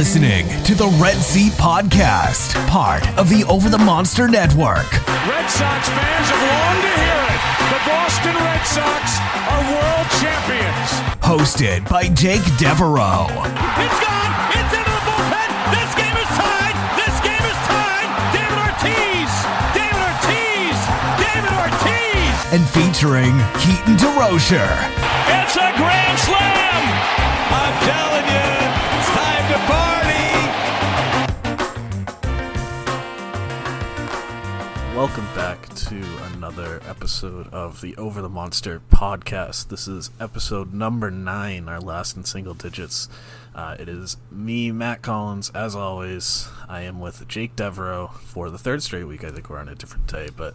listening to the Red Seat Podcast, part of the Over the Monster Network. Red Sox fans have longed to hear it. The Boston Red Sox are world champions. Hosted by Jake Devereaux. It's gone. It's into the bullpen. This game is tied. This game is tied. David Ortiz. And featuring Keaton DeRocher. It's a grand slam. I'm telling you, it's time to party. Welcome back to another episode of the Over the Monster Podcast. This is episode number 9, our last in single digits. It is me, Matt Collins, as always. I am with Jake Devereaux for the third straight week. I think we're on a different day, but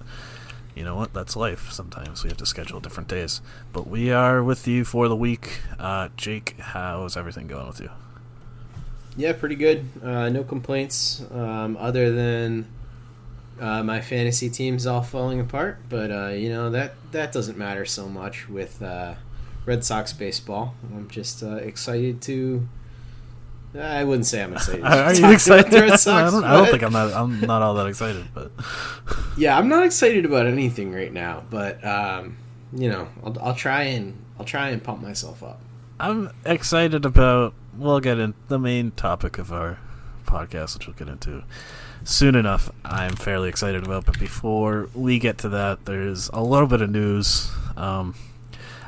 you know what? That's life. Sometimes we have to schedule different days. But we are with you for the week. Jake, how's everything going with you? Yeah, pretty good. No complaints other than my fantasy team's all falling apart. But, you know, that doesn't matter so much with Red Sox baseball. I'm just excited to... I wouldn't say I'm excited. Are you excited? I don't think I'm not all that excited, but yeah, I'm not excited about anything right now. But you know, I'll try and pump myself up. I'm excited about. We'll get into the main topic of our podcast, which we'll get into soon enough. I'm fairly excited about, but before we get to that, there's a little bit of news.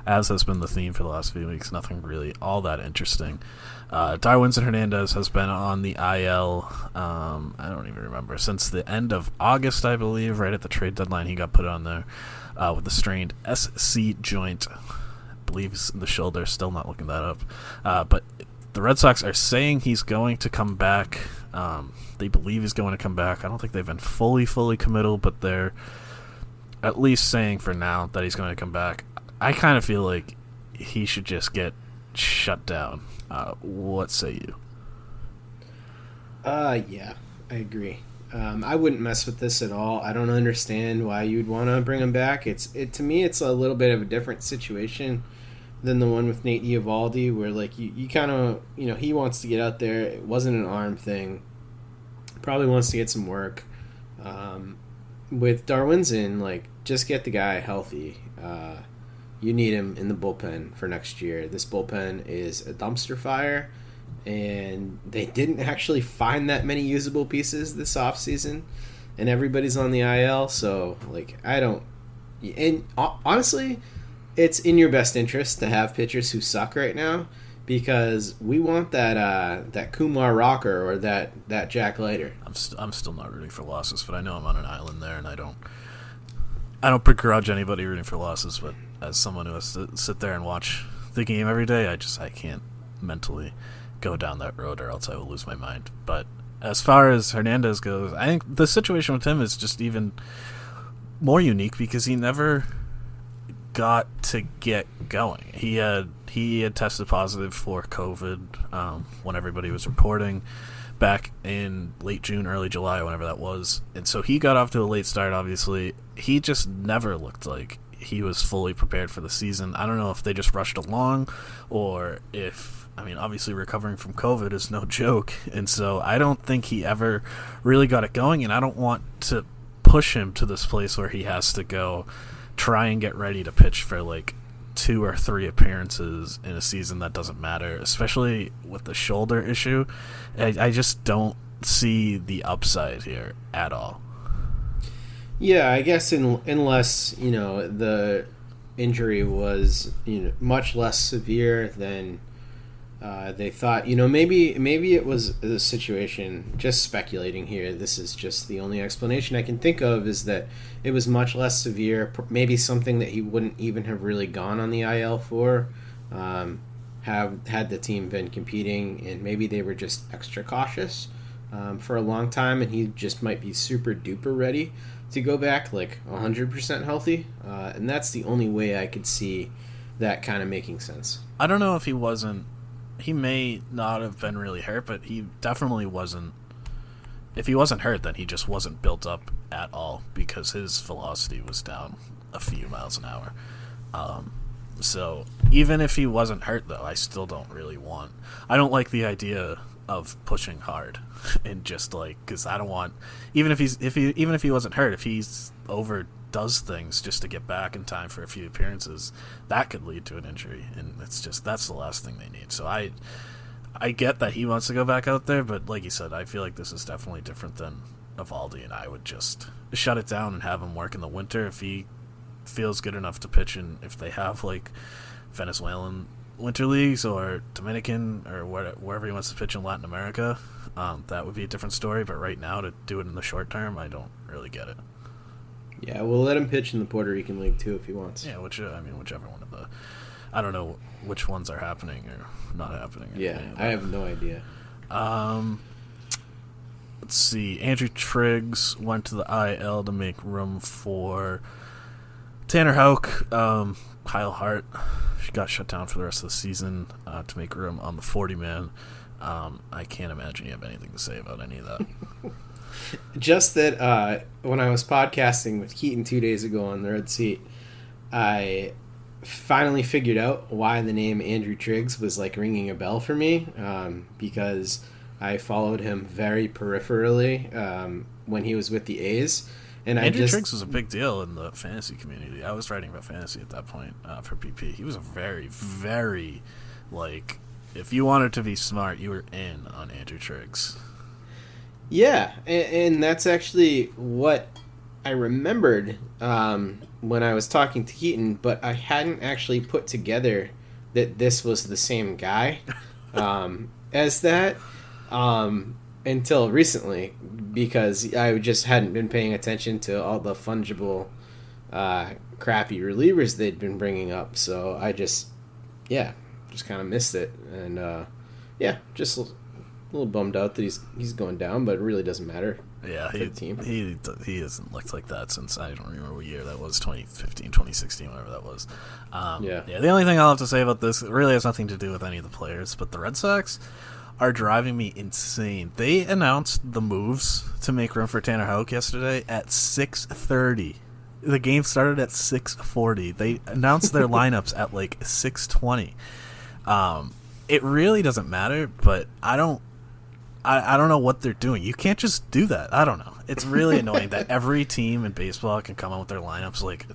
As has been the theme for the last few weeks, nothing really all that interesting. Darwinzon Hernandez has been on the IL, I don't even remember, since the end of August, I believe, right at the trade deadline. He got put on there with a strained SC joint, I believe it's in the shoulder, still not looking that up. But the Red Sox are saying he's going to come back. They believe he's going to come back. I don't think they've been fully committal, but they're at least saying for now that he's going to come back. I kind of feel like he should just get shut down. What say you? Yeah, I agree. I wouldn't mess with this at all. I don't understand why you'd want to bring him back. To me, it's a little bit of a different situation than the one with Nate Eovaldi, where like you kind of, you know, he wants to get out there. It wasn't an arm thing. Probably wants to get some work. With Darwinzon, like, just get the guy healthy. You need him in the bullpen for next year. This bullpen is a dumpster fire, and they didn't actually find that many usable pieces this offseason, and everybody's on the IL, so, like, I don't... And honestly, it's in your best interest to have pitchers who suck right now, because we want that Kumar Rocker or that Jack Leiter. I'm still not rooting for losses, but I know I'm on an island there, and I don't begrudge anybody rooting for losses, but as someone who has to sit there and watch the game every day, I can't mentally go down that road, or else I will lose my mind. But as far as Hernandez goes, I think the situation with him is just even more unique because he never got to get going. He had tested positive for COVID when everybody was reporting back in late June, early July, whenever that was. And so he got off to a late start, obviously. He just never looked like he was fully prepared for the season. I don't know if they just rushed along or if, I mean, obviously recovering from COVID is no joke. And so I don't think he ever really got it going, and I don't want to push him to this place where he has to go try and get ready to pitch for like 2 or 3 appearances in a season that doesn't matter, especially with the shoulder issue. I just don't see the upside here at all. Yeah, I guess unless, you know, the injury was, you know, much less severe than they thought. You know, maybe it was the situation, just speculating here, this is just the only explanation I can think of, is that it was much less severe, maybe something that he wouldn't even have really gone on the IL for, had the team been competing, and maybe they were just extra cautious for a long time, and he just might be super duper ready to go back like 100% healthy, and that's the only way I could see that kind of making sense. I don't know if he may not have been really hurt, but he definitely wasn't. If he wasn't hurt, then he just wasn't built up at all because his velocity was down a few miles an hour. So even if he wasn't hurt, though, I still don't really want... I don't like the idea of pushing hard and just like, because I don't want, even if he wasn't hurt, if he's overdoes things just to get back in time for a few appearances, that could lead to an injury, and it's just, that's the last thing they need. So I get that he wants to go back out there, but like you said, I feel like this is definitely different than Eovaldi, and I would just shut it down and have him work in the winter if he feels good enough to pitch, and if they have like Venezuelan winter leagues or Dominican or wherever he wants to pitch in Latin America, that would be a different story. But right now, to do it in the short term, I don't really get it. Yeah, we'll let him pitch in the Puerto Rican League too if he wants. Yeah, whichever one of the, I don't know which ones are happening or not happening. Yeah, I have no idea. Let's see. Andrew Triggs went to the IL to make room for Tanner Houck. Kyle Hart got shut down for the rest of the season to make room on the 40-man. I can't imagine you have anything to say about any of that. Just that when I was podcasting with Keaton 2 days ago on the Red Seat, I finally figured out why the name Andrew Triggs was like ringing a bell for me, because I followed him very peripherally when he was with the A's. And Andrew Triggs was a big deal in the fantasy community. I was writing about fantasy at that point for PP. He was a very, very, like, if you wanted to be smart, you were in on Andrew Triggs. Yeah, and that's actually what I remembered when I was talking to Keaton, but I hadn't actually put together that this was the same guy as that. Until recently, because I just hadn't been paying attention to all the fungible, crappy relievers they'd been bringing up. So I just kind of missed it. And, just a little bummed out that he's going down, but it really doesn't matter. Yeah, he hasn't looked like that since, I don't remember what year that was, 2015, 2016, whatever that was. The only thing I'll have to say about this, it really has nothing to do with any of the players, but the Red Sox are driving me insane. They announced the moves to make room for Tanner Houck yesterday at 6:30. The game started at 6:40. They announced their lineups at like 6:20. It really doesn't matter, but I don't know what they're doing. You can't just do that. I don't know. It's really annoying that every team in baseball can come out with their lineups like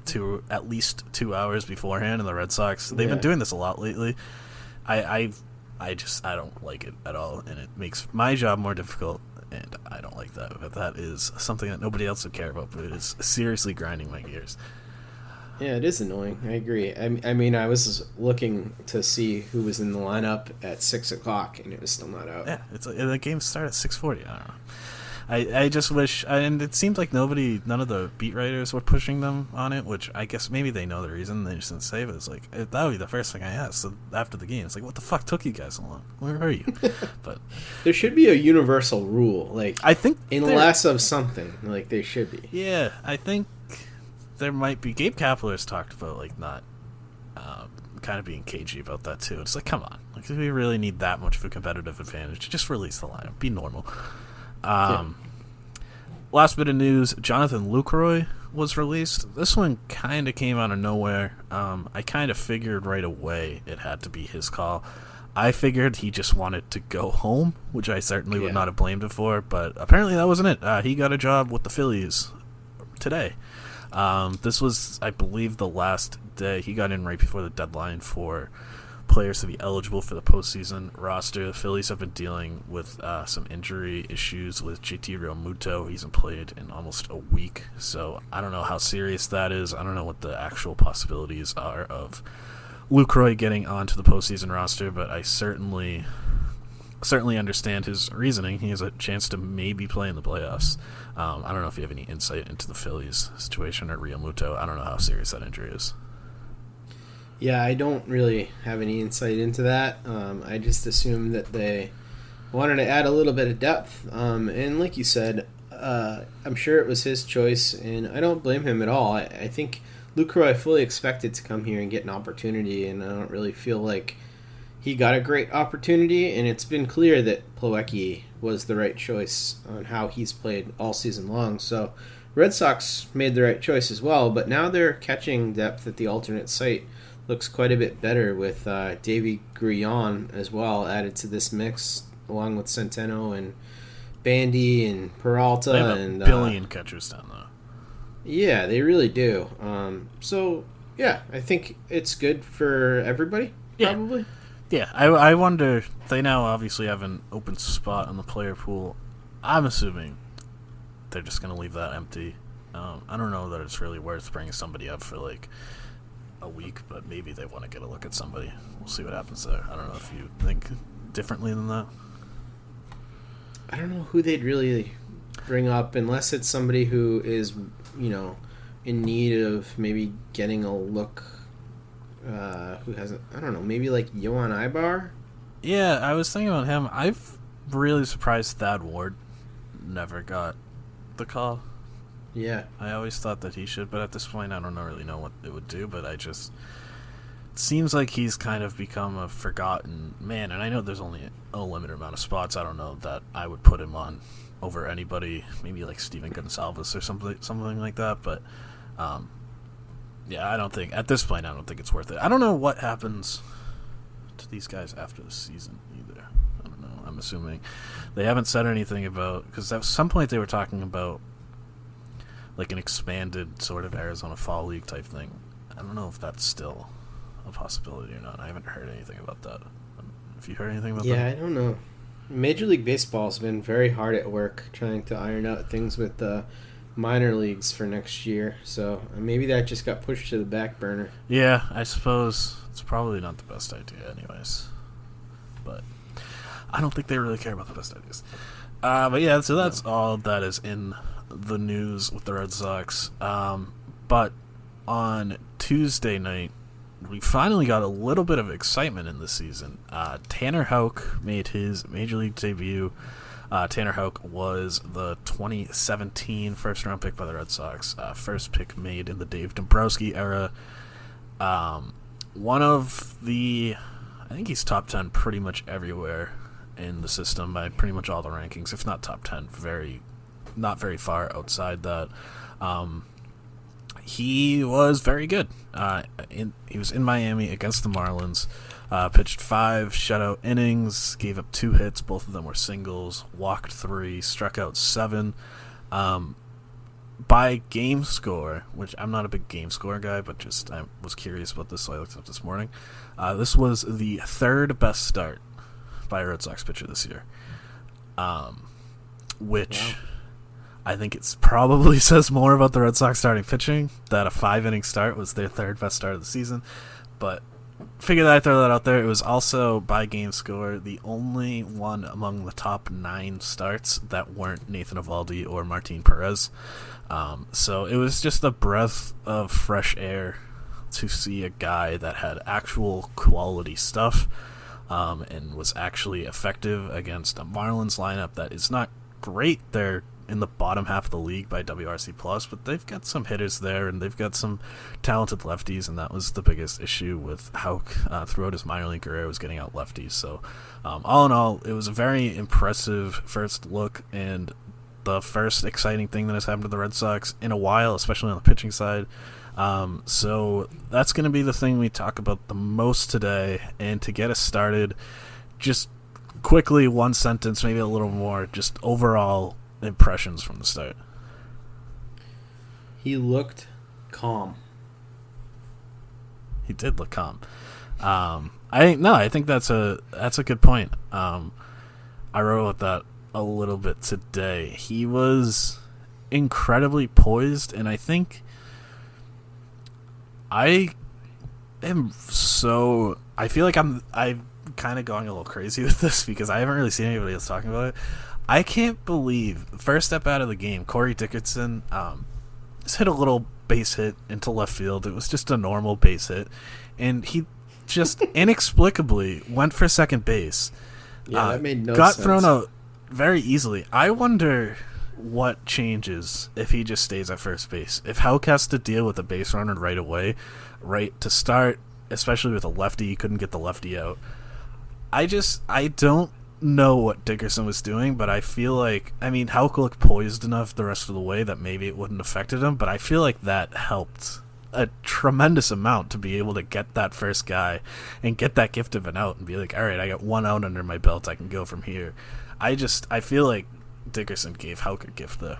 at least 2 hours beforehand, and the Red Sox, they've been doing this a lot lately. I don't like it at all, and it makes my job more difficult, and I don't like that. But that is something that nobody else would care about, but it is seriously grinding my gears. Yeah, it is annoying. I agree. I mean, I was looking to see who was in the lineup at 6 o'clock, and it was still not out. Yeah, it's the game started at 6:40. I don't know. I just wish, and it seems like none of the beat writers were pushing them on it, which I guess maybe they know the reason, they just didn't say it. It's like, that would be the first thing I asked after the game. It's like, what the fuck took you guys so long? Where are you? But there should be a universal rule, like, I think, in less of something, like there should be. Yeah, I think there might be. Gabe Kapler has talked about like not kind of being cagey about that too. It's like, come on, like, do we really need that much of a competitive advantage? Just release the lineup, be normal. Last bit of news, Jonathan Lucroy was released. This one kind of came out of nowhere. I kind of figured right away it had to be his call. I figured he just wanted to go home, which I certainly would not have blamed him for, but apparently that wasn't it. He got a job with the Phillies today. This was, I believe, the last day. He got in right before the deadline for players to be eligible for the postseason roster. The Phillies have been dealing with some injury issues with JT Realmuto. He hasn't played in almost a week, so I don't know how serious that is. I don't know what the actual possibilities are of Lucroy getting onto the postseason roster, but I certainly understand his reasoning. He has a chance to maybe play in the playoffs. I don't know if you have any insight into the Phillies situation or Realmuto. I don't know how serious that injury is. Yeah, I don't really have any insight into that. I just assumed that they wanted to add a little bit of depth. And like you said, I'm sure it was his choice, and I don't blame him at all. I think Lucroy fully expected to come here and get an opportunity, and I don't really feel like he got a great opportunity. And it's been clear that Plawecki was the right choice on how he's played all season long. So Red Sox made the right choice as well, but now their catching depth at the alternate site looks quite a bit better with Davy Grillon as well added to this mix along with Centeno and Bandy and Peralta. They have a billion catchers down there. Yeah, they really do. So, yeah, I think it's good for everybody, probably. Yeah, I wonder, they now obviously have an open spot in the player pool. I'm assuming they're just going to leave that empty. I don't know that it's really worth bringing somebody up for, like, a week, but maybe they want to get a look at somebody. We'll see what happens there. I don't know if you think differently than that. I don't know who they'd really bring up unless it's somebody who is, you know, in need of maybe getting a look. Who hasn't? I don't know. Maybe like Yohan Ibar. Yeah, I was thinking about him. I'm really surprised Thad Ward never got the call. Yeah, I always thought that he should, but at this point, I don't really know what it would do. But it seems like he's kind of become a forgotten man. And I know there's only a limited amount of spots. I don't know that I would put him on over anybody, maybe like Steven Gonsalves or something like that. But yeah, I don't think, at this point, I don't think it's worth it. I don't know what happens to these guys after the season either. I don't know. I'm assuming they haven't said anything about, because at some point they were talking about like an expanded sort of Arizona Fall League type thing. I don't know if that's still a possibility or not. I haven't heard anything about that. Have you heard anything about that? Yeah, I don't know. Major League Baseball has been very hard at work trying to iron out things with the minor leagues for next year, so maybe that just got pushed to the back burner. Yeah, I suppose it's probably not the best idea anyways, but I don't think they really care about the best ideas. But yeah, so that's all that is in the news with the Red Sox. But on Tuesday night, we finally got a little bit of excitement in the season. Tanner Houck made his Major League debut. Tanner Houck was the 2017 first-round pick by the Red Sox. First pick made in the Dave Dombrowski era. One of the... I think he's top 10 pretty much everywhere in the system by pretty much all the rankings, if not top 10. Not very far outside that. He was very good. He was in Miami against the Marlins. Pitched 5 shutout innings, gave up 2 hits, both of them were singles, walked 3, struck out 7. By game score, which I'm not a big game score guy, but just I was curious about this, so I looked it up this morning. This was the 3rd best start by a Red Sox pitcher this year, which I think it probably says more about the Red Sox starting pitching that a 5-inning start was their 3rd best start of the season, but... Figured I'd throw that out there. It was also, by game score, the only one among the top 9 starts that weren't Nathan Eovaldi or Martin Perez. So it was just a breath of fresh air to see a guy that had actual quality stuff and was actually effective against a Marlins lineup that is not great. They're in the bottom half of the league by WRC+, but they've got some hitters there, and they've got some talented lefties, and that was the biggest issue with Houck throughout his minor league career was getting out lefties. So all in all, it was a very impressive first look, and the first exciting thing that has happened to the Red Sox in a while, especially on the pitching side. So that's going to be the thing we talk about the most today, and to get us started, just quickly, one sentence, maybe a little more, just overall impressions from the start. He looked calm. He did look calm. I think that's a good point. I wrote about that a little bit today. He was incredibly poised, and I think I feel like I'm kind of going a little crazy with this because I haven't really seen anybody else talking about it. I can't believe, first step out of the game, Corey Dickerson just hit a little base hit into left field. It was just a normal base hit. And he just inexplicably went for second base. Yeah, that made no sense. Got thrown out very easily. I wonder what changes if he just stays at first base. If Houck has to deal with a base runner right away, right to start, especially with a lefty, he couldn't get the lefty out. I don't know what Dickerson was doing, but I feel like, Houck looked poised enough the rest of the way that maybe it wouldn't affected him, but I feel like that helped a tremendous amount to be able to get that first guy and get that gift of an out and be like, all right, I got one out under my belt. I can go from here. I feel like Dickerson gave Houck a gift, though.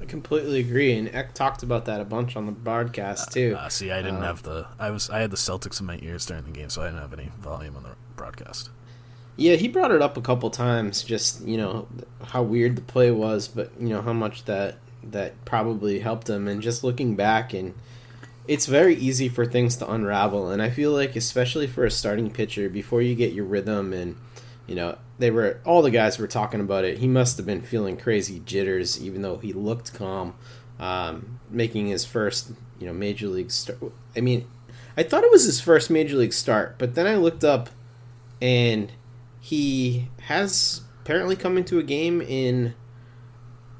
I completely agree, and Eck talked about that a bunch on the broadcast too. See, I didn't have the I had the Celtics in my ears during the game, so I didn't have any volume on the broadcast. Yeah, he brought it up a couple times, just how weird the play was, but how much that probably helped him. And just looking back, and it's very easy for things to unravel. And I feel like, especially for a starting pitcher, before you get your rhythm and all the guys were talking about it. He must have been feeling crazy jitters, even though he looked calm, making his first, major league start. I mean, I thought it was his first major league start, but then I looked up, and he has apparently come into a game in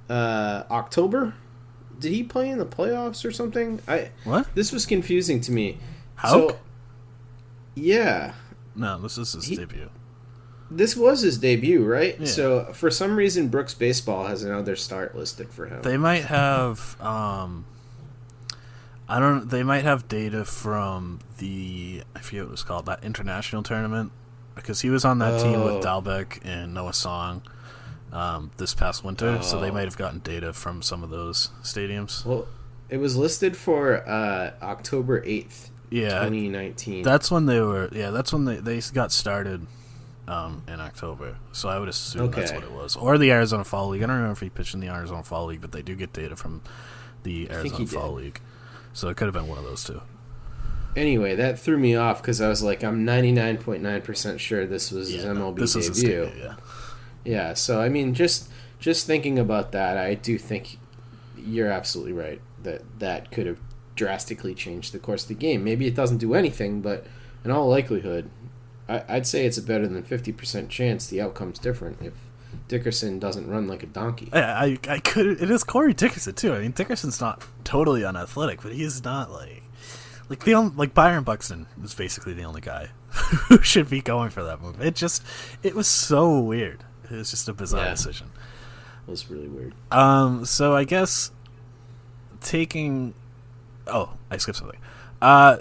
October. Did he play in the playoffs or something? What? This was confusing to me. How? So, yeah. No, this is his debut. This was his debut, right? Yeah. So, for some reason, Brooks Baseball has another start listed for him. They might have, they might have data from I forget what it was called, that international tournament, because he was on that team with Dalbec and Noah Song this past winter, so they might have gotten data from some of those stadiums. Well, it was listed for October 8th, 2019. That's when they got started. In October, so I would assume that's what it was, or the Arizona Fall League. I don't remember if he pitched in the Arizona Fall League, but they do get data from the Arizona Fall League, so it could have been one of those two. Anyway, that threw me off because I was like, I'm 99.9% sure this was his MLB debut. His debut. Yeah. So I mean, just thinking about that, I do think you're absolutely right that could have drastically changed the course of the game. Maybe it doesn't do anything, but in all likelihood, I'd say it's a better than 50% chance the outcome's different if Dickerson doesn't run like a donkey. Yeah, I could. It is Corey Dickerson too. I mean, Dickerson's not totally unathletic, but he's not like Byron Buxton is basically the only guy who should be going for that move. It was so weird. It was just a bizarre decision. It was really weird. So I guess I skipped something.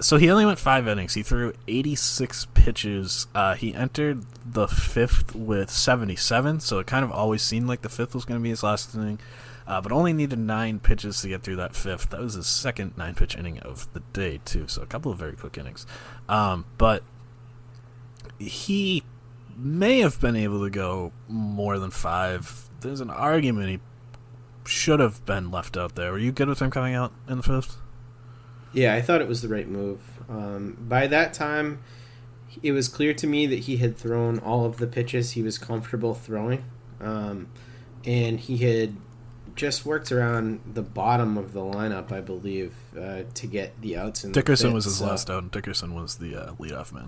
So he only went 5 innings. He threw 86 pitches. He entered the 5th with 77, so it kind of always seemed like the 5th was going to be his last inning, but only needed 9 pitches to get through that 5th. That was his second 9-pitch inning of the day, too, so a couple of very quick innings. But he may have been able to go more than 5. There's an argument he should have been left out there. Were you good with him coming out in the 5th? Yeah, I thought it was the right move. By that time, it was clear to me that he had thrown all of the pitches he was comfortable throwing, and he had just worked around the bottom of the lineup, I believe, to get the outs. Dickerson was his last out, and Dickerson was the leadoff man.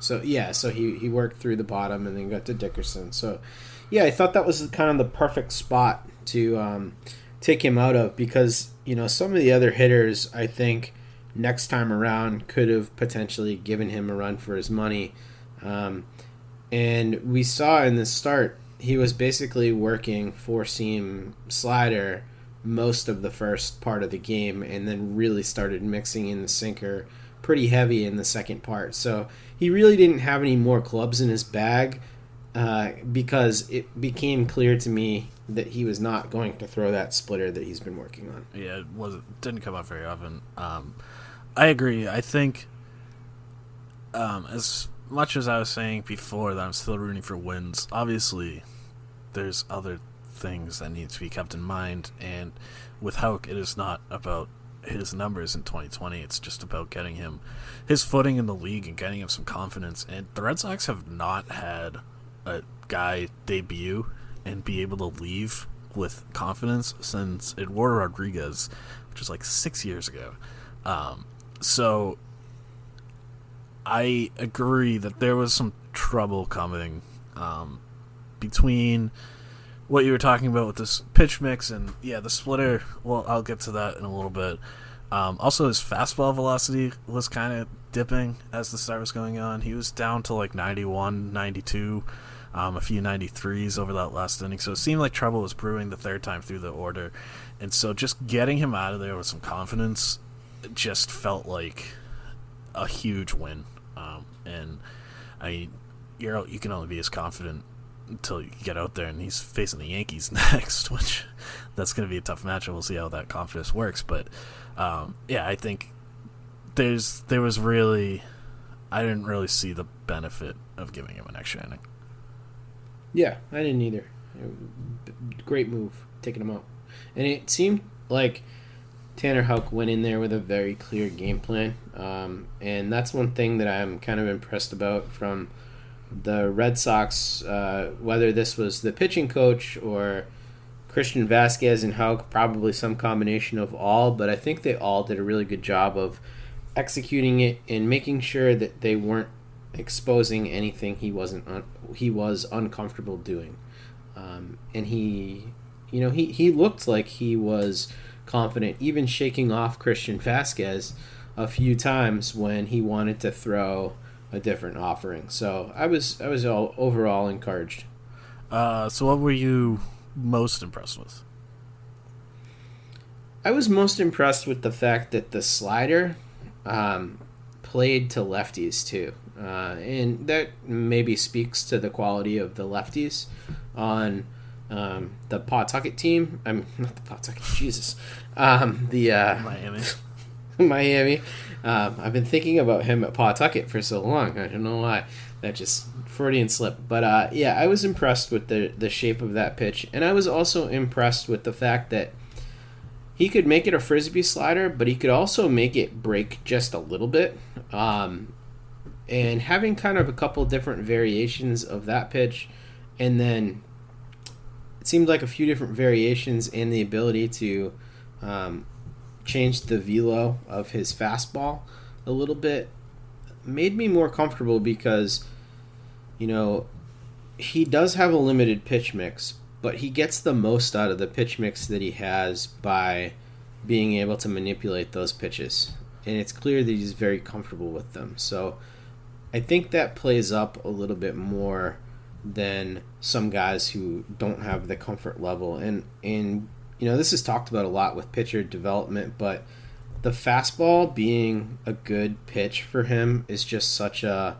So, yeah, he worked through the bottom and then got to Dickerson. So, yeah, I thought that was kind of the perfect spot to take him out of because some of the other hitters, I think, next time around could have potentially given him a run for his money. And we saw in the start, he was basically working four-seam slider most of the first part of the game and then really started mixing in the sinker pretty heavy in the second part. So he really didn't have any more clubs in his bag because it became clear to me that he was not going to throw that splitter that he's been working on. Yeah, it didn't come out very often. I agree. I think as much as I was saying before that I'm still rooting for wins, obviously there's other things that need to be kept in mind, and with Houck, it is not about his numbers in 2020. It's just about getting him his footing in the league and getting him some confidence. And the Red Sox have not had a guy debut and be able to leave with confidence since Eduardo Rodriguez, which was like 6 years ago. So I agree that there was some trouble coming between what you were talking about with this pitch mix and, the splitter. Well, I'll get to that in a little bit. Also, his fastball velocity was kind of dipping as the start was going on. He was down to like 91, 92. A few 93s over that last inning. So it seemed like trouble was brewing the third time through the order. And so just getting him out of there with some confidence just felt like a huge win. And I mean, you can only be as confident until you get out there, and he's facing the Yankees next, which that's going to be a tough match, and we'll see how that confidence works. But yeah, I think there was really, I didn't really see the benefit of giving him an extra inning. Yeah, I didn't either. Great move, taking him out. And it seemed like Tanner Houck went in there with a very clear game plan. And that's one thing that I'm kind of impressed about from the Red Sox, whether this was the pitching coach or Christian Vasquez and Houck, probably some combination of all, but I think they all did a really good job of executing it and making sure that they weren't exposing anything he was uncomfortable doing. And he looked like he was confident, even shaking off Christian Vasquez a few times when he wanted to throw a different offering. So I was overall encouraged. So what were you most impressed with? I was most impressed with the fact that the slider played to lefties too. And that maybe speaks to the quality of the lefties on the Pawtucket team. I'm not the Pawtucket, Jesus. The Miami. Miami. I've been thinking about him at Pawtucket for so long. I don't know why. That just Freudian slip. But yeah, I was impressed with the shape of that pitch. And I was also impressed with the fact that he could make it a Frisbee slider, but he could also make it break just a little bit. And having kind of a couple different variations of that pitch, and then it seemed like a few different variations in the ability to change the velo of his fastball a little bit, made me more comfortable because, you know, he does have a limited pitch mix, but he gets the most out of the pitch mix that he has by being able to manipulate those pitches. And it's clear that he's very comfortable with them. So I think that plays up a little bit more than some guys who don't have the comfort level. And you know, this is talked about a lot with pitcher development, but the fastball being a good pitch for him is just such a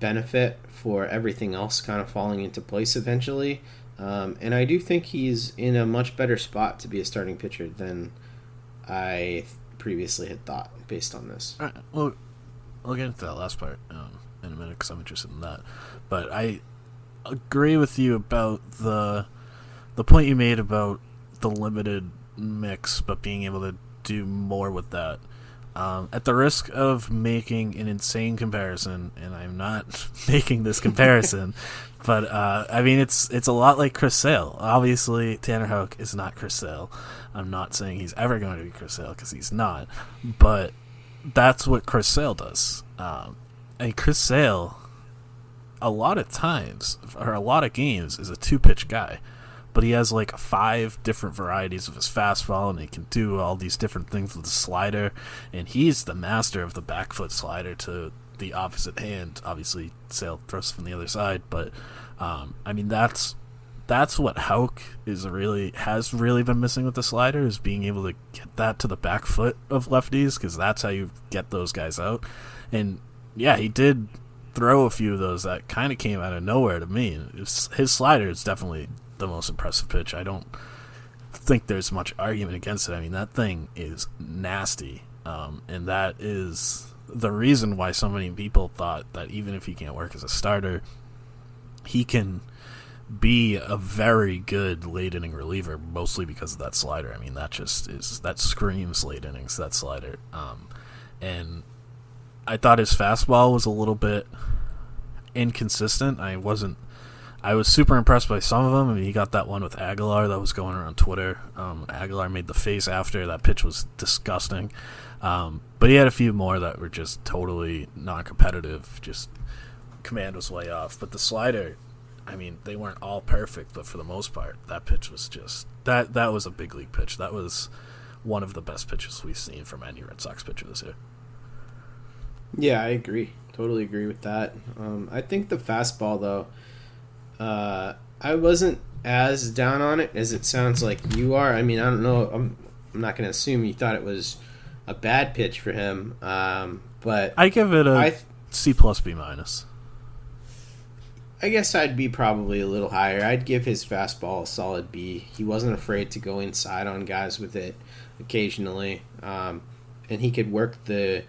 benefit for everything else kind of falling into place eventually. And I do think he's in a much better spot to be a starting pitcher than I previously had thought based on this. All right, well, I'll get into that last part in a minute because I'm interested in that. But I agree with you about the point you made about the limited mix, but being able to do more with that. At the risk of making an insane comparison, and I'm not making this comparison, but I mean, it's a lot like Chris Sale. Obviously, Tanner Houck is not Chris Sale. I'm not saying he's ever going to be Chris Sale because he's not, but that's what Chris Sale does. And Chris Sale, a lot of times, or a lot of games, is a two-pitch guy. But he has like 5 different varieties of his fastball, and he can do all these different things with the slider. And he's the master of the back foot slider to the opposite hand. Obviously, Sale throws from the other side, but I mean, that's what Houck has really been missing with the slider, is being able to get that to the back foot of lefties, because that's how you get those guys out. And yeah, he did throw a few of those that kind of came out of nowhere to me. His slider is definitely the most impressive pitch. I don't think there's much argument against it. I mean, that thing is nasty, and that is the reason why so many people thought that even if he can't work as a starter, he can be a very good late inning reliever, mostly because of that slider. I mean, that just is, that screams late innings, that slider. And I thought his fastball was a little bit inconsistent. I was super impressed by some of them. I mean, he got that one with Aguilar that was going around Twitter. Aguilar made the face after. That pitch was disgusting. But he had a few more that were just totally non-competitive. Just command was way off. But the slider, I mean, they weren't all perfect, but for the most part, that pitch was just... That was a big league pitch. That was one of the best pitches we've seen from any Red Sox pitcher this year. Yeah, I agree. Totally agree with that. I think the fastball, though... I wasn't as down on it as it sounds like you are. I mean, I don't know. I'm not going to assume you thought it was a bad pitch for him. But I give it a C plus B minus. I guess I'd be probably a little higher. I'd give his fastball a solid B. He wasn't afraid to go inside on guys with it occasionally. And he could work the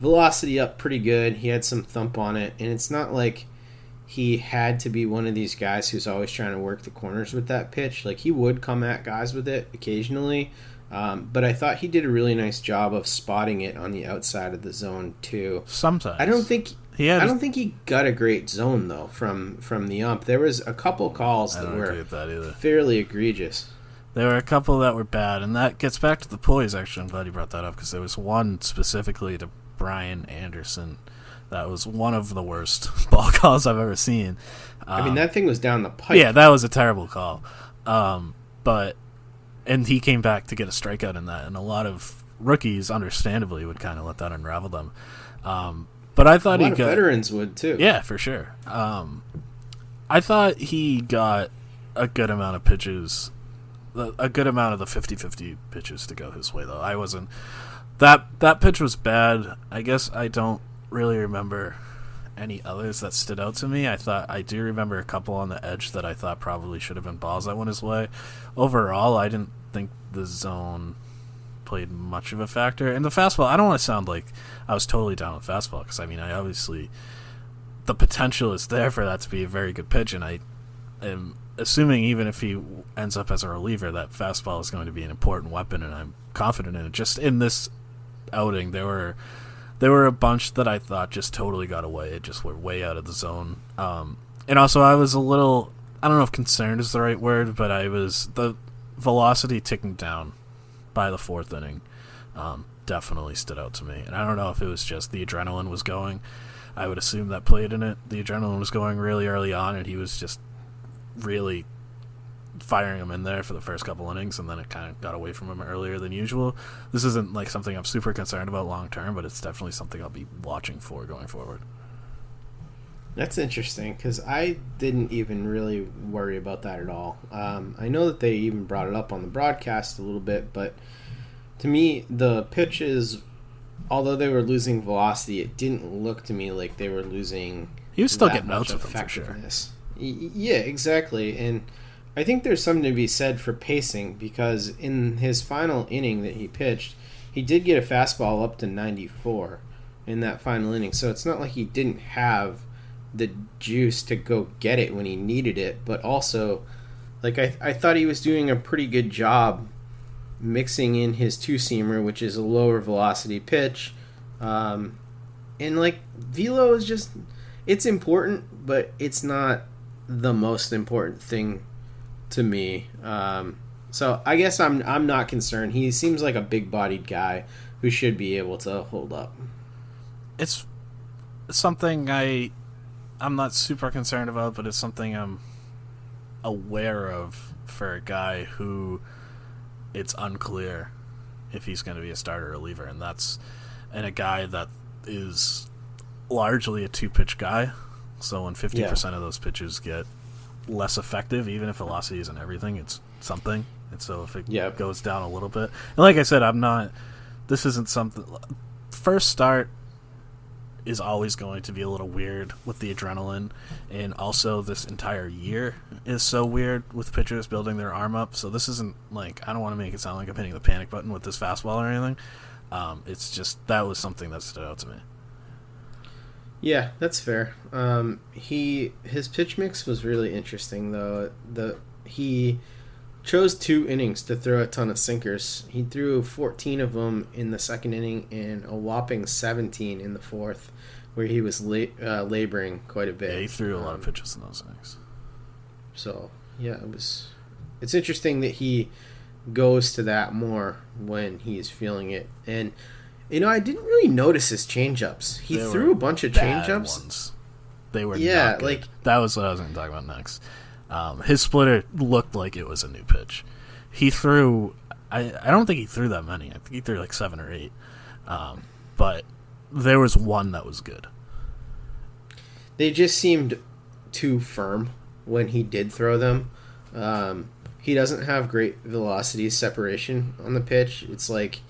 velocity up pretty good. He had some thump on it. And it's not like he had to be one of these guys who's always trying to work the corners with that pitch. Like, he would come at guys with it occasionally. But I thought he did a really nice job of spotting it on the outside of the zone, too. Sometimes. I don't think he got a great zone, though, from the ump. There was a couple calls that were fairly egregious. There were a couple that were bad, and that gets back to the poise, actually. I'm glad you brought that up, because there was one specifically to Brian Anderson that was one of the worst ball calls I've ever seen. I mean, that thing was down the pipe. Yeah, that was a terrible call. And he came back to get a strikeout in that, and a lot of rookies, understandably, would kind of let that unravel them. But I thought veterans would too. Yeah, for sure. I thought he got a good amount of pitches, a good amount of the 50-50 pitches to go his way. Though I wasn't that pitch was bad. I guess I don't really remember any others that stood out to me. I do remember a couple on the edge that I thought probably should have been balls that went his way. Overall, I didn't think the zone played much of a factor. And the fastball, I don't want to sound like I was totally down with fastball, because, I mean, I obviously, the potential is there for that to be a very good pitch, and I am assuming even if he ends up as a reliever, that fastball is going to be an important weapon, and I'm confident in it. Just in this outing, there were a bunch that I thought just totally got away. It just were way out of the zone. And also, I was a little, I don't know if concerned is the right word, but I was, the velocity ticking down by the fourth inning definitely stood out to me. And I don't know if it was just the adrenaline was going. I would assume that played in it. The adrenaline was going really early on, and he was just really firing them in there for the first couple innings, and then it kind of got away from him earlier than usual. This isn't like something I'm super concerned about long term, but it's definitely something I'll be watching for going forward. That's interesting, because I didn't even really worry about that at all. I know that they even brought it up on the broadcast a little bit, but to me, the pitches, although they were losing velocity, it didn't look to me like they were losing. He was still getting outs of effectiveness. For sure. Yeah, exactly. And I think there's something to be said for pacing, because in his final inning that he pitched, he did get a fastball up to 94 in that final inning. So it's not like he didn't have the juice to go get it when he needed it, but also, like, I thought he was doing a pretty good job mixing in his two-seamer, which is a lower velocity pitch, and, like, velo is just, it's important, but it's not the most important thing to me. So I guess I'm not concerned. He seems like a big-bodied guy who should be able to hold up. It's something I'm not super concerned about, but it's something I'm aware of for a guy who it's unclear if he's going to be a starter or reliever, and a guy that is largely a two-pitch guy. So when 50% of those pitches get less effective, even if velocity isn't everything, it's something. And so if it goes down a little bit. And like I said, this isn't something. First start is always going to be a little weird with the adrenaline, and also this entire year is so weird with pitchers building their arm up, so this isn't like, I don't want to make it sound like I'm hitting the panic button with this fastball or anything. It's just, that was something that stood out to me. Yeah, that's fair. His pitch mix was really interesting, though. He chose two innings to throw a ton of sinkers. He threw 14 of them in the second inning and a whopping 17 in the fourth, where he was laboring quite a bit. Yeah, he threw a lot of pitches in those innings. So, yeah, it's interesting that he goes to that more when he's feeling it. And, you know, I didn't really notice his changeups. He threw a bunch of changeups. They were not good. Like, that was what I was going to talk about next. His splitter looked like it was a new pitch. He threw, I don't think he threw that many. I think he threw like 7 or 8. But there was one that was good. They just seemed too firm when he did throw them. He doesn't have great velocity separation on the pitch. It's like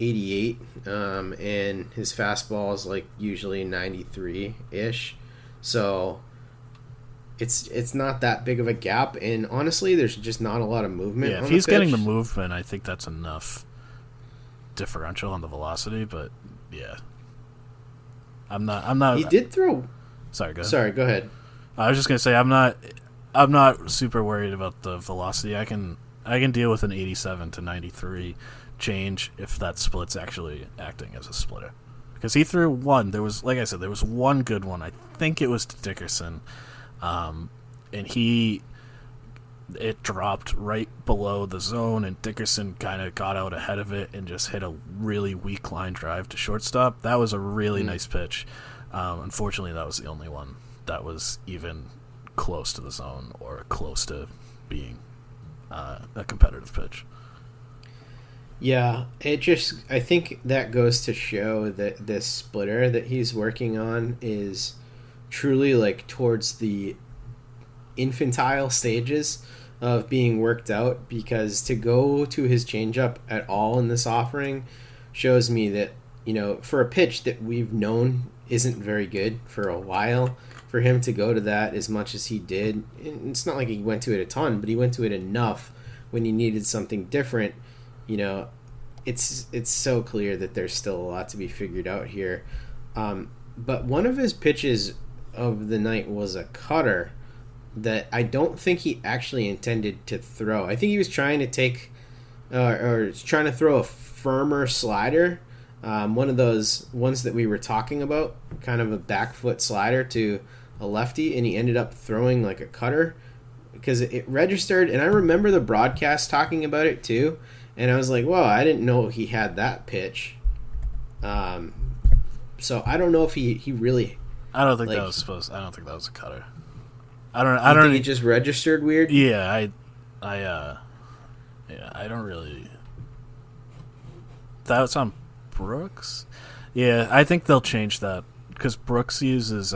88, and his fastball is like usually 93-ish. So it's not that big of a gap, and honestly, there's just not a lot of movement. Yeah, if he's getting the movement, I think that's enough differential on the velocity. But yeah, I'm not. He did throw. Sorry, go ahead. I was just gonna say I'm not super worried about the velocity. I can deal with an 87 to 93 change if that split's actually acting as a splitter. Because he threw one. There was one good one. I think it was to Dickerson. And it dropped right below the zone, and Dickerson kind of got out ahead of it and just hit a really weak line drive to shortstop. That was a really nice pitch. Unfortunately, that was the only one that was even close to the zone or close to being a competitive pitch. Yeah, I think that goes to show that this splitter that he's working on is truly like towards the infantile stages of being worked out, because to go to his changeup at all in this offering shows me that, you know, for a pitch that we've known isn't very good for a while, for him to go to that as much as he did, and it's not like he went to it a ton, but he went to it enough when he needed something different. You know, it's so clear that there's still a lot to be figured out here. But one of his pitches of the night was a cutter that I don't think he actually intended to throw. I think he was trying to throw a firmer slider, one of those ones that we were talking about, kind of a back foot slider to a lefty, and he ended up throwing like a cutter because it registered. And I remember the broadcast talking about it too. And I was like, "Wow, I didn't know he had that pitch." So I don't know if he really. I don't think that was supposed. I don't think that was a cutter. I don't think he just registered weird. Yeah, I don't really. That was on Brooks. Yeah, I think they'll change that because Brooks uses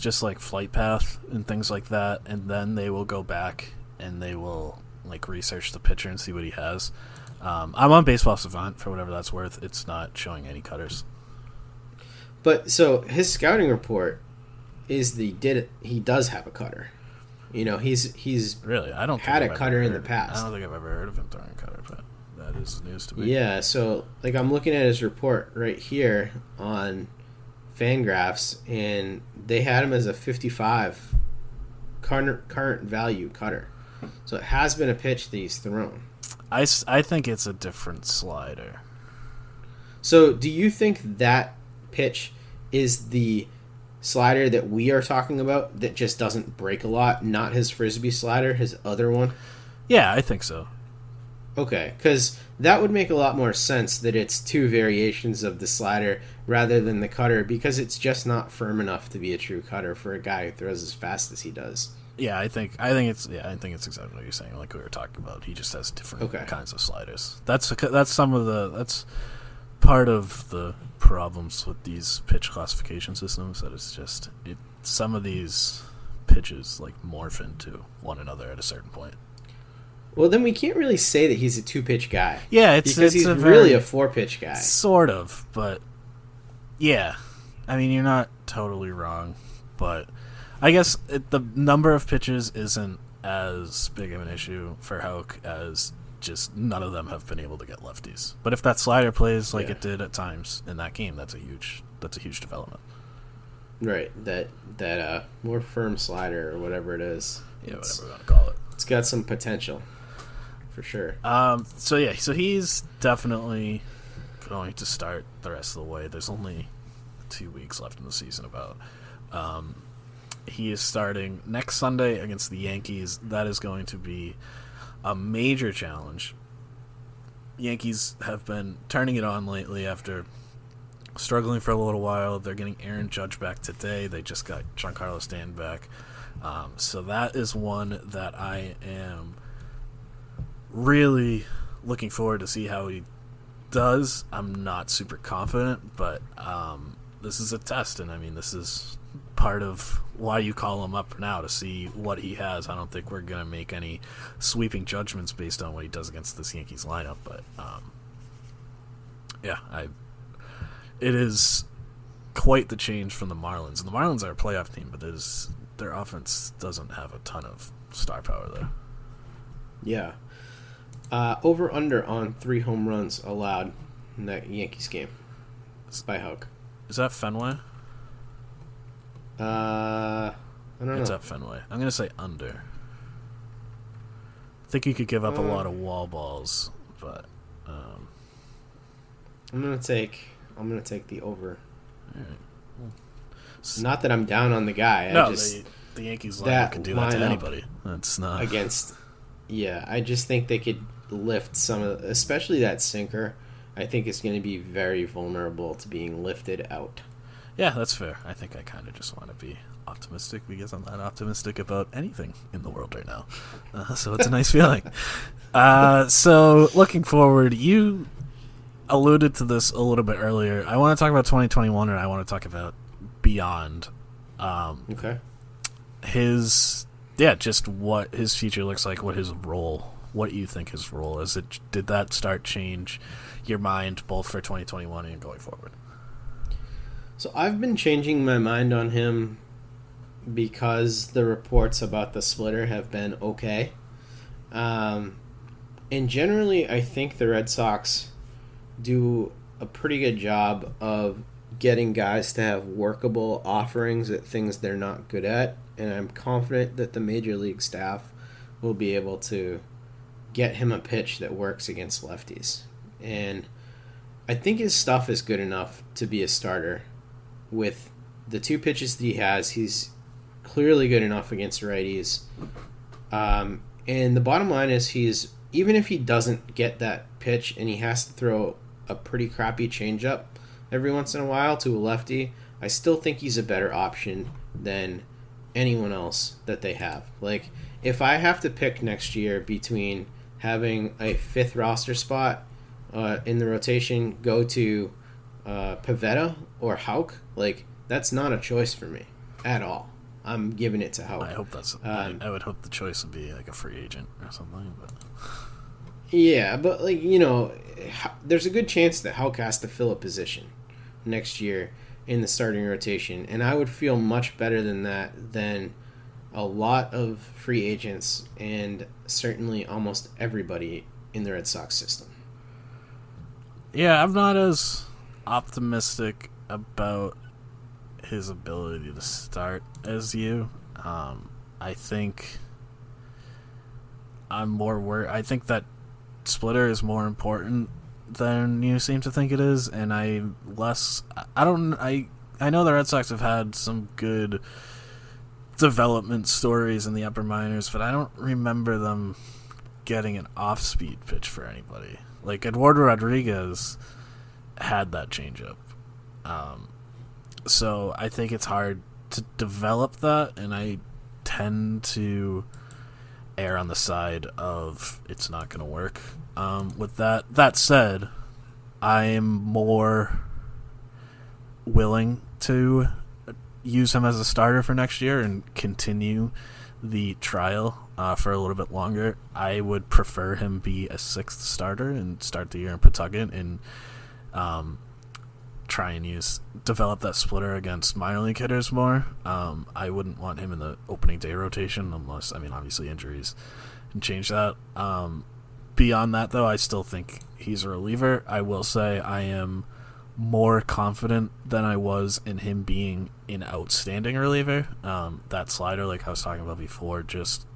just like flight path and things like that, and then they will go back and they will like research the pitcher and see what he has. I'm on Baseball Savant for whatever that's worth. It's not showing any cutters. But so his scouting report is he does have a cutter. You know, he's really in the past. I don't think I've ever heard of him throwing a cutter, but that is news to me. Yeah, so like I'm looking at his report right here on Fangraphs, and they had him as a 55 current value cutter. So it has been a pitch that he's thrown. I think it's a different slider. So do you think that pitch is the slider that we are talking about that just doesn't break a lot, not his Frisbee slider, his other one? Yeah, I think so. Okay, because that would make a lot more sense that it's two variations of the slider rather than the cutter, because it's just not firm enough to be a true cutter for a guy who throws as fast as he does. Yeah, I think it's exactly what you're saying. Like we were talking about, he just has different kinds of sliders. That's part of the problems with these pitch classification systems. That it's just some of these pitches like morph into one another at a certain point. Well, then we can't really say that he's a two pitch guy. Yeah, because he's really a four pitch guy, sort of. But yeah, I mean you're not totally wrong, but. I guess the number of pitches isn't as big of an issue for Houck as just none of them have been able to get lefties. But if that slider plays like it did at times in that game, that's a huge development. Right, that more firm slider or whatever it is. Yeah, whatever we want to call it. It's got some potential, for sure. So he's definitely going to start the rest of the way. There's only 2 weeks left in the season about. He is starting next Sunday against the Yankees. That is going to be a major challenge. Yankees have been turning it on lately after struggling for a little while. They're getting Aaron Judge back today. They just got Giancarlo Stanton back. So that is one that I am really looking forward to see how he does. I'm not super confident, but this is a test, and I mean, this is part of why you call him up for now, to see what he has. I don't think we're going to make any sweeping judgments based on what he does against this Yankees lineup, but it is quite the change from the Marlins. And the Marlins are a playoff team, but their offense doesn't have a ton of star power there. Yeah. Over-under on 3 home runs allowed in that Yankees game by Houck. Is that Fenway? I don't know. It's at Fenway. I'm going to say under. I think he could give up a lot of wall balls, but I'm going to take the over. All right. Well, not that I'm down on the guy. No, the Yankees lineup can do that to anybody. That's not against. Yeah, I just think they could lift some of, especially that sinker. I think it's going to be very vulnerable to being lifted out. Yeah, that's fair. I think I kind of just want to be optimistic because I'm not optimistic about anything in the world right now. So it's a nice feeling. So looking forward, you alluded to this a little bit earlier. I want to talk about 2021, and I want to talk about beyond. Okay. Just what his future looks like, what you think his role is. Did that start change your mind both for 2021 and going forward? So I've been changing my mind on him because the reports about the splitter have been okay. And generally, I think the Red Sox do a pretty good job of getting guys to have workable offerings at things they're not good at. And I'm confident that the major league staff will be able to get him a pitch that works against lefties. And I think his stuff is good enough to be a starter. With the 2 pitches that he has, he's clearly good enough against righties. And the bottom line is, even if he doesn't get that pitch and he has to throw a pretty crappy changeup every once in a while to a lefty, I still think he's a better option than anyone else that they have. Like, if I have to pick next year between having a 5th roster spot in the rotation go to Pivetta or Houck, like, that's not a choice for me at all. I'm giving it to Houck. I hope that's. I would hope the choice would be like a free agent or something. But yeah, but like, you know, there's a good chance that Houck has to fill a position next year in the starting rotation, and I would feel much better than that than a lot of free agents and certainly almost everybody in the Red Sox system. Yeah, I'm not as optimistic about his ability to start as you. I think I'm more worried. I think that splitter is more important than you seem to think it is, and I'm less. I know the Red Sox have had some good development stories in the upper minors, but I don't remember them getting an off-speed pitch for anybody. Like, Eduardo Rodriguez had that changeup. So I think it's hard to develop that, and I tend to err on the side of it's not going to work. With that. That said, I'm more willing to use him as a starter for next year and continue the trial for a little bit longer. I would prefer him be a 6th starter and start the year in Pawtucket and try and develop that splitter against minor league hitters more. I wouldn't want him in the opening day rotation unless, obviously injuries can change that. Beyond that, though, I still think he's a reliever. I will say I am more confident than I was in him being an outstanding reliever. That slider, like I was talking about before, just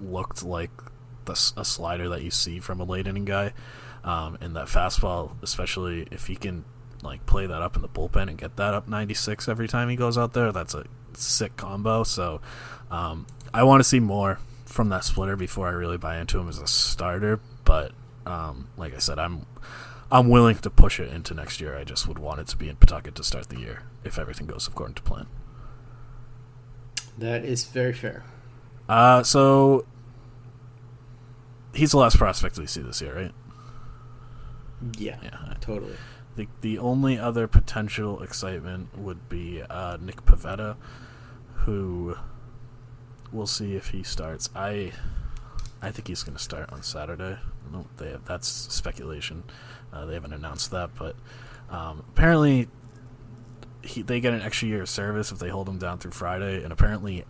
looked like a slider that you see from a late inning guy, and that fastball, especially if he can like play that up in the bullpen and get that up 96 every time he goes out there, that's a sick combo. So I want to see more from that splitter before I really buy into him as a starter, but like I said, I'm willing to push it into next year. I just would want it to be in Pawtucket to start the year if everything goes according to plan. That is very fair. So he's the last prospect we see this year, right? Yeah, totally. The only other potential excitement would be Nick Pivetta, who we'll see if he starts. I think he's going to start on Saturday. No, that's speculation. They haven't announced that, but apparently they get an extra year of service if they hold him down through Friday, and apparently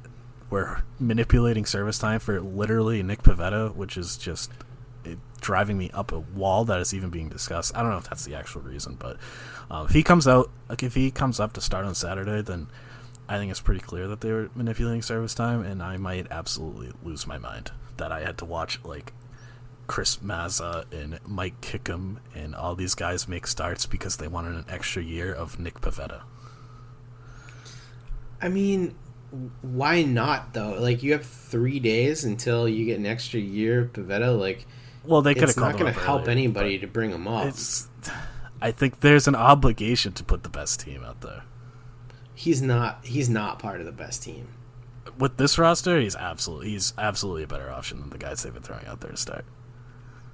we're manipulating service time for literally Nick Pivetta, which is just driving me up a wall that is even being discussed. I don't know if that's the actual reason, but if he comes up to start on Saturday, then I think it's pretty clear that they were manipulating service time, and I might absolutely lose my mind that I had to watch, like, Chris Mazza and Mike Kickham and all these guys make starts because they wanted an extra year of Nick Pivetta. I mean, why not, though? Like, you have 3 days until you get an extra year of Pivetta. Like, well, they could have called him up earlier. It's not going to help anybody to bring him up. I think there's an obligation to put the best team out there. He's not part of the best team. With this roster, he's absolutely a better option than the guys they've been throwing out there to start.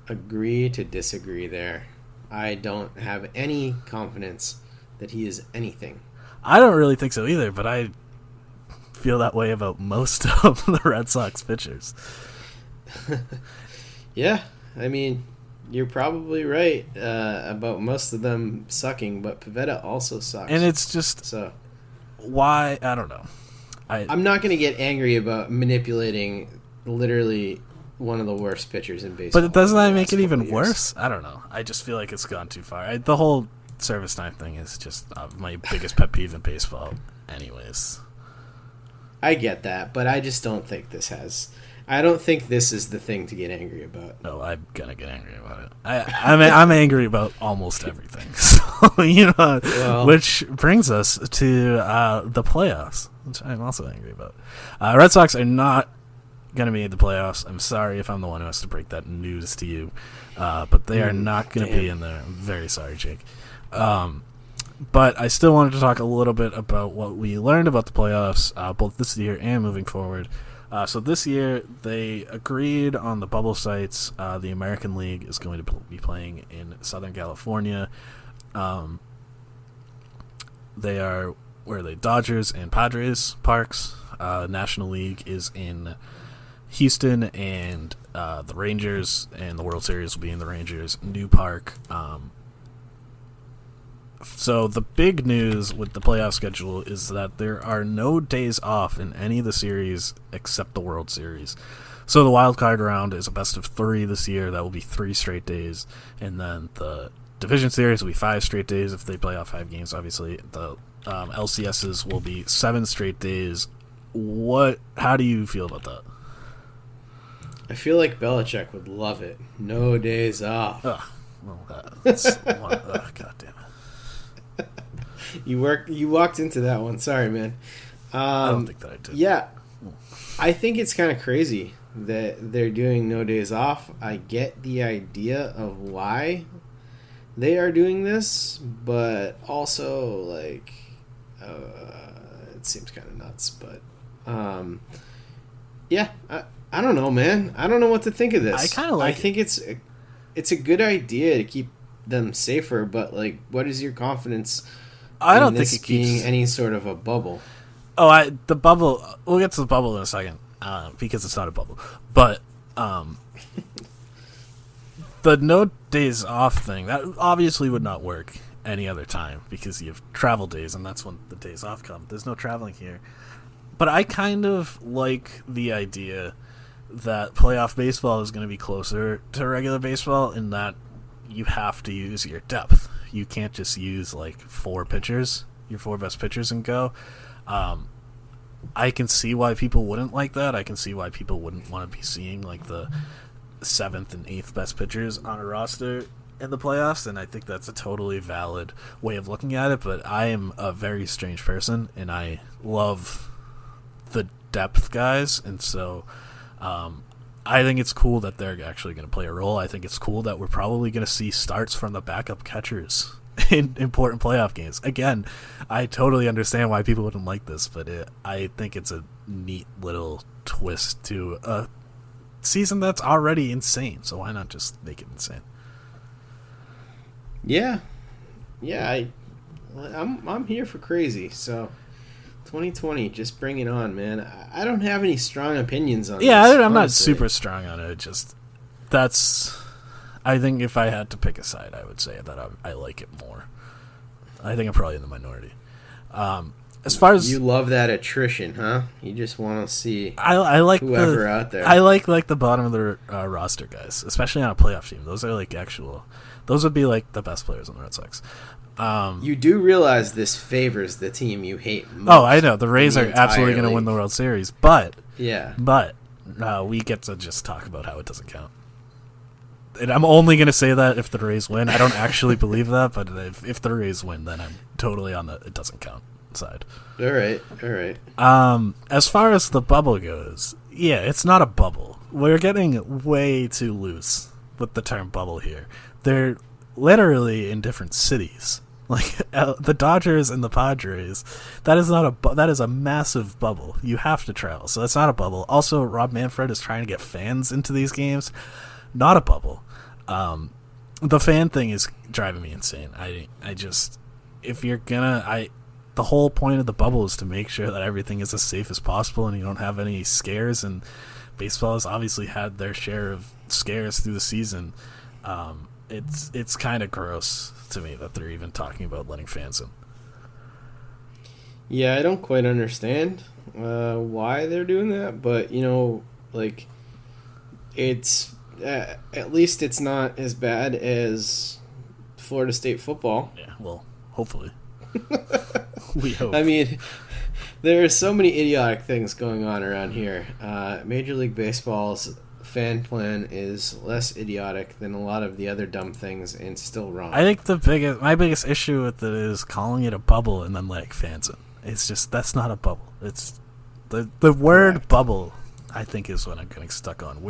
Agree to disagree there. I don't have any confidence that he is anything. I don't really think so either, but I feel that way about most of the Red Sox pitchers. Yeah, I mean, you're probably right about most of them sucking, but Pivetta also sucks. And it's just why, I don't know. I'm not going to get angry about manipulating literally one of the worst pitchers in baseball. But doesn't that make it even worse? I don't know. I just feel like it's gone too far. The whole service time thing is just my biggest pet peeve in baseball anyways. I get that, but I just don't think I don't think this is the thing to get angry about. No, I'm going to get angry about it. I'm angry about almost everything. So, which brings us to the playoffs, which I'm also angry about. Red Sox are not going to be in the playoffs. I'm sorry if I'm the one who has to break that news to you, but they are not going to be in there. I'm very sorry, Jake. But I still wanted to talk a little bit about what we learned about the playoffs, both this year and moving forward. So this year, they agreed on the bubble sites. The American League is going to be playing in Southern California. They are Dodgers and Padres parks. National League is in Houston, and the Rangers, and the World Series will be in the Rangers' new park. So the big news with the playoff schedule is that there are no days off in any of the series except the World Series. So the wild card round is a best of 3 this year. That will be 3 straight days. And then the division series will be 5 straight days if they play off 5 games, obviously. The LCSs will be 7 straight days. How do you feel about that? I feel like Belichick would love it. No days off. Ugh. Well, that's God damn it. You walked into that one. Sorry, man. I don't think that I did. Yeah. I think it's kind of crazy that they're doing no days off. I get the idea of why they are doing this, but also, like, it seems kind of nuts. But, yeah, I don't know, man. I don't know what to think of this. I kind of like it. I think it's a good idea to keep them safer, but, like, what is your confidence? I don't think it keeps any sort of a bubble. The bubble. We'll get to the bubble in a second because it's not a bubble. But the no days off thing, that obviously would not work any other time because you have travel days, and that's when the days off come. There's no traveling here. But I kind of like the idea that playoff baseball is going to be closer to regular baseball in that you have to use your depth. You can't just use, like, 4 pitchers, your 4 best pitchers, and go. I can see why people wouldn't like that. I can see why people wouldn't want to be seeing, like, the 7th and 8th best pitchers on a roster in the playoffs, and I think that's a totally valid way of looking at it, but I am a very strange person, and I love the depth guys, and so I think it's cool that they're actually going to play a role. I think it's cool that we're probably going to see starts from the backup catchers in important playoff games. Again, I totally understand why people wouldn't like this, but I think it's a neat little twist to a season that's already insane, so why not just make it insane? Yeah. I'm here for crazy, so 2020, just bring it on, man. I don't have any strong opinions on this. Yeah, I'm not super strong on it. Just that's. I think if I had to pick a side, I would say that I like it more. I think I'm probably in the minority. As far as you love that attrition, huh? You just want to see. I like whoever out there. I like the bottom of the roster guys, especially on a playoff team. Those are like actual. Those would be like the best players on the Red Sox. You do realize this favors the team you hate most. Oh, I know. The Rays are absolutely going to win the World Series, but yeah, we get to just talk about how it doesn't count. And I'm only going to say that if the Rays win. I don't actually believe that, but if the Rays win, then I'm totally on the it doesn't count side. All right. As far as the bubble goes, yeah, it's not a bubble. We're getting way too loose with the term bubble here. They're literally in different cities. Like the Dodgers and the Padres, that is a massive bubble. You have to travel, so that's not a bubble. Also, Rob Manfred is trying to get fans into these games. Not a bubble. The fan thing is driving me insane. The whole point of the bubble is to make sure that everything is as safe as possible and you don't have any scares, and baseball has obviously had their share of scares through the season. It's kind of gross to me that they're even talking about letting fans in. Yeah, I don't quite understand why they're doing that, but, you know, like, it's at least it's not as bad as Florida State football. Yeah, well, hopefully. We hope. I mean, there are so many idiotic things going on around here. Major League Baseball's fan plan is less idiotic than a lot of the other dumb things, and still wrong. I think my biggest issue with it is calling it a bubble and then letting fans in. It's just, that's not a bubble. It's the word Correct. Bubble, I think, is what I'm getting stuck on.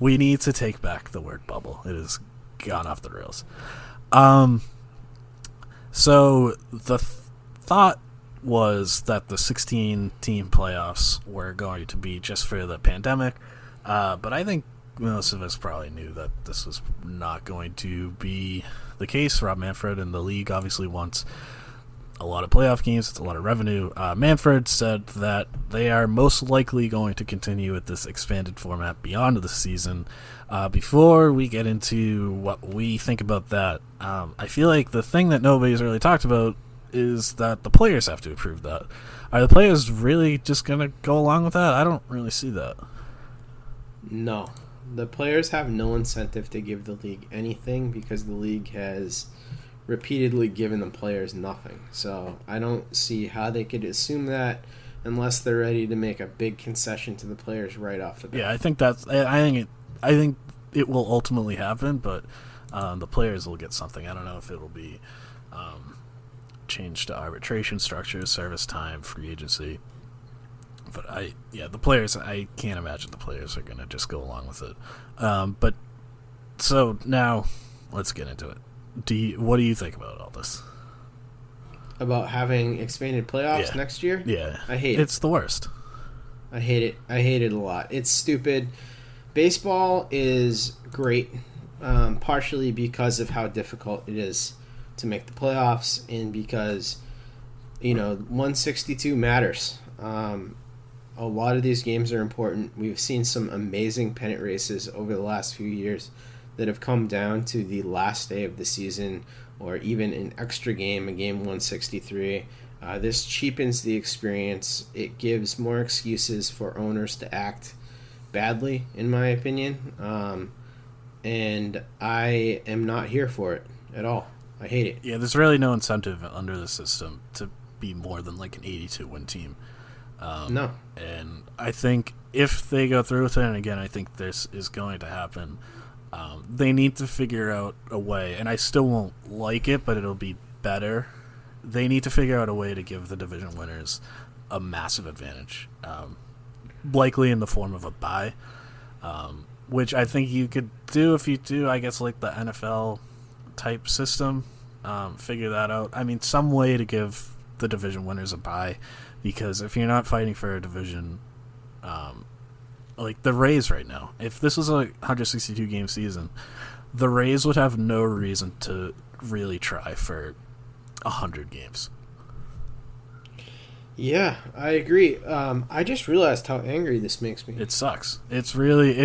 We need to take back the word bubble. It has gone off the rails. So the thought was that the 16-team playoffs were going to be just for the pandemic, but I think most of us probably knew that this was not going to be the case. Rob Manfred and the league obviously wants a lot of playoff games. It's a lot of revenue. Manfred said that they are most likely going to continue with this expanded format beyond the season. Before we get into what we think about that, I feel like the thing that nobody's really talked about is that the players have to approve that. Are the players really just going to go along with that? I don't really see that. No. The players have no incentive to give the league anything because the league has repeatedly given the players nothing. So I don't see how they could assume that unless they're ready to make a big concession to the players right off the bat. Yeah, I think it will ultimately happen, but the players will get something. I don't know if it will be changed to arbitration structures, service time, free agency. But the players, I can't imagine the players are going to just go along with it. But so now let's get into it. What do you think about all this? About having expanded playoffs next year? Yeah. I hate it. It's the worst. I hate it. I hate it a lot. It's stupid. Baseball is great, partially because of how difficult it is to make the playoffs and because, you know, 162 matters. A lot of these games are important. We've seen some amazing pennant races over the last few years that have come down to the last day of the season or even an extra game, a game 163. This cheapens the experience. It gives more excuses for owners to act badly, in my opinion, and I am not here for it at all. I hate it. Yeah, there's really no incentive under the system to be more than like an 82-win team. No. And I think if they go through with it, and again, I think this is going to happen, they need to figure out a way, and I still won't like it, but it'll be better. They need to figure out a way to give the division winners a massive advantage. Likely in the form of a bye, which I think you could do if you do, I guess, like the NFL-type system. Figure that out. I mean, some way to give the division winners a bye, because if you're not fighting for a division, like the Rays right now, if this was a 162-game season, the Rays would have no reason to really try for 100 games. Yeah, I agree. I just realized how angry this makes me. It sucks. It's really,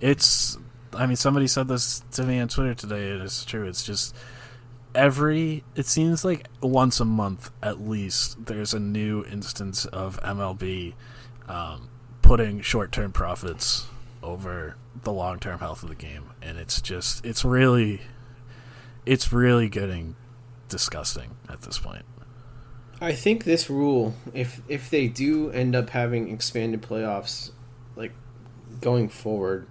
it's, I mean, somebody said this to me on Twitter today, and it's true. It's just it seems like once a month at least, there's a new instance of MLB putting short-term profits over the long-term health of the game. And it's just, it's really getting disgusting at this point. I think this rule, if they do end up having expanded playoffs, like going forward,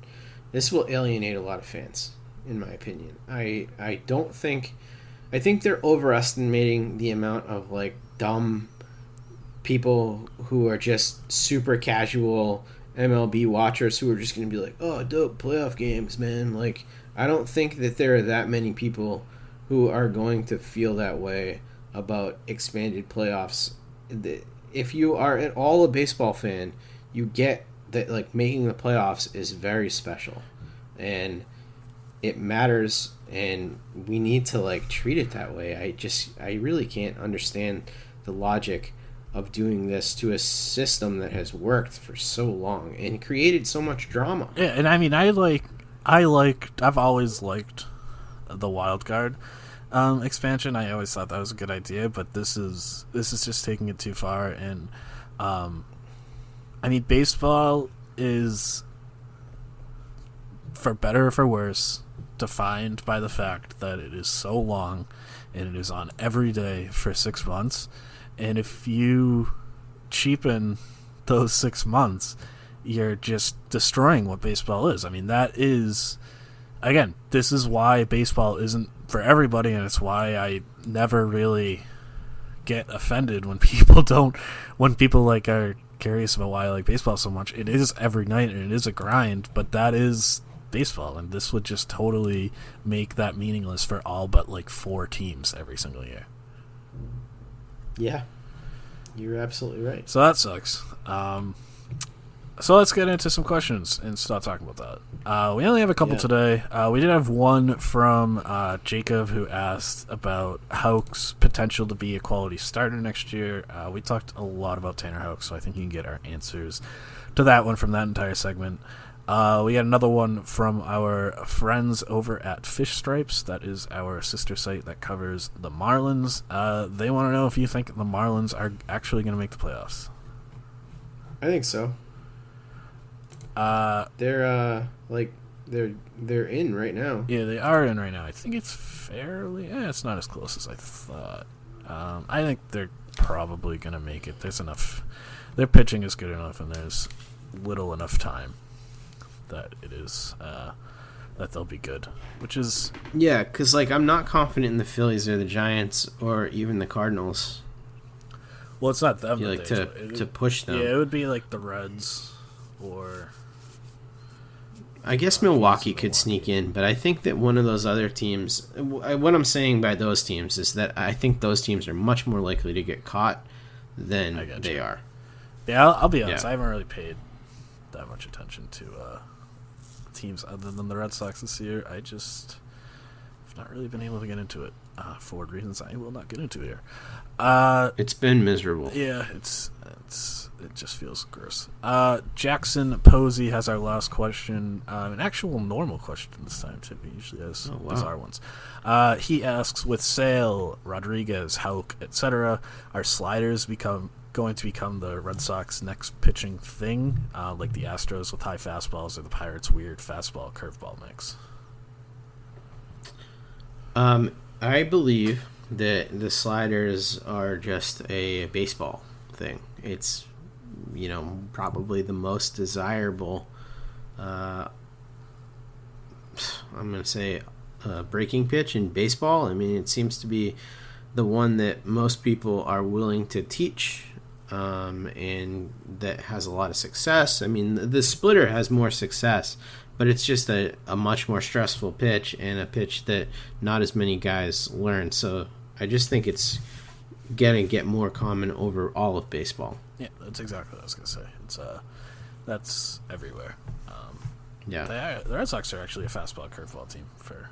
this will alienate a lot of fans, in my opinion. I think they're overestimating the amount of like dumb people who are just super casual MLB watchers who are just going to be like, oh, dope, playoff games, man. Like, I don't think that there are that many people who are going to feel that way about expanded playoffs. If you are at all a baseball fan, you get that like making the playoffs is very special and it matters, and we need to like treat it that way. I really can't understand the logic of doing this to a system that has worked for so long and created so much drama. Yeah, and I mean, I've always liked the wild card expansion. I always thought that was a good idea, but this is just taking it too far. And I mean, baseball is, for better or for worse, defined by the fact that it is so long and it is on every day for 6 months. And if you cheapen those 6 months, you're just destroying what baseball is. I mean, that is, again, this is why baseball isn't for everybody, and it's why I never really get offended when people like are curious about why I like baseball so much. It is every night and it is a grind, but that is baseball, and this would just totally make that meaningless for all but like 4 teams every single year. Yeah, you're absolutely right. So that sucks. So let's get into some questions and start talking about that. We only have a couple today. We did have one from Jacob, who asked about Houck's potential to be a quality starter next year. We talked a lot about Tanner Houck, so I think you can get our answers to that one from that entire segment. We got another one from our friends over at Fish Stripes. That is our sister site that covers the Marlins. They want to know if you think the Marlins are actually going to make the playoffs. I think so. They're in right now. Yeah, they are in right now. I think it's it's not as close as I thought. I think they're probably going to make it. There's enough. Their pitching is good enough, and there's little enough time that it is that they'll be good, which is... Yeah, because like, I'm not confident in the Phillies or the Giants or even the Cardinals. Well, it's not them. Like to push them. Yeah, it would be like the Reds or... I guess Milwaukee could sneak in, but I think that one of those other teams, what I'm saying by those teams is that I think those teams are much more likely to get caught than they are. Yeah, I'll be honest. Yeah. I haven't really paid that much attention to teams other than the Red Sox this year. I just have not really been able to get into it for reasons I will not get into here. It's been miserable. Yeah, it just feels gross. Jackson Posey has our last question, an actual normal question this time too. He usually has bizarre ones. He asks, with Sale, Rodriguez, Houck, etc., are sliders going to become the Red Sox next pitching thing, like the Astros with high fastballs or the Pirates' weird fastball curveball mix? I believe that the sliders are just a baseball thing. It's, probably the most desirable, I'm going to say, breaking pitch in baseball. I mean, it seems to be the one that most people are willing to teach, and that has a lot of success. I mean, the splitter has more success, but it's just a much more stressful pitch and a pitch that not as many guys learn. So I just think it's going to get more common over all of baseball. Yeah, that's exactly what I was going to say. It's that's everywhere. Yeah, the Red Sox are actually a fastball curveball team for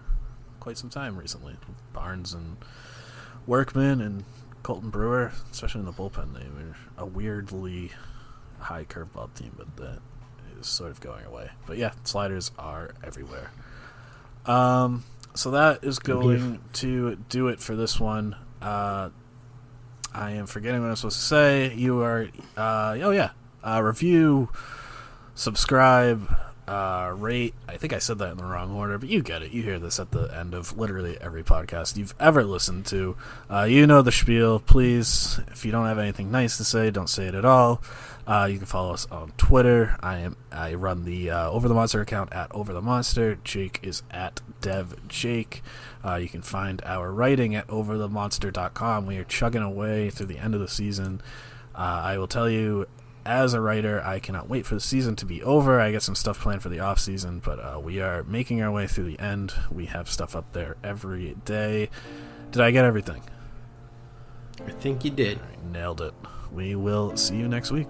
quite some time recently. Barnes and Workman and Colton Brewer, especially in the bullpen, they were a weirdly high curveball team, but that is sort of going away. But yeah, sliders are everywhere. So that is going to do it for this one. I am forgetting what I'm supposed to say. You are, review, subscribe, rate. I think I said that in the wrong order, but you get it. You hear this at the end of literally every podcast you've ever listened to. You know the spiel. Please, if you don't have anything nice to say, don't say it at all. You can follow us on Twitter. I run the Over the Monster account at Over the Monster. Jake is at Dev Jake. You can find our writing at overthemonster.com. We are chugging away through the end of the season. I will tell you, as a writer, I cannot wait for the season to be over. I got some stuff planned for the off season, but we are making our way through the end. We have stuff up there every day. Did I get everything? I think you did. All right, nailed it. We will see you next week.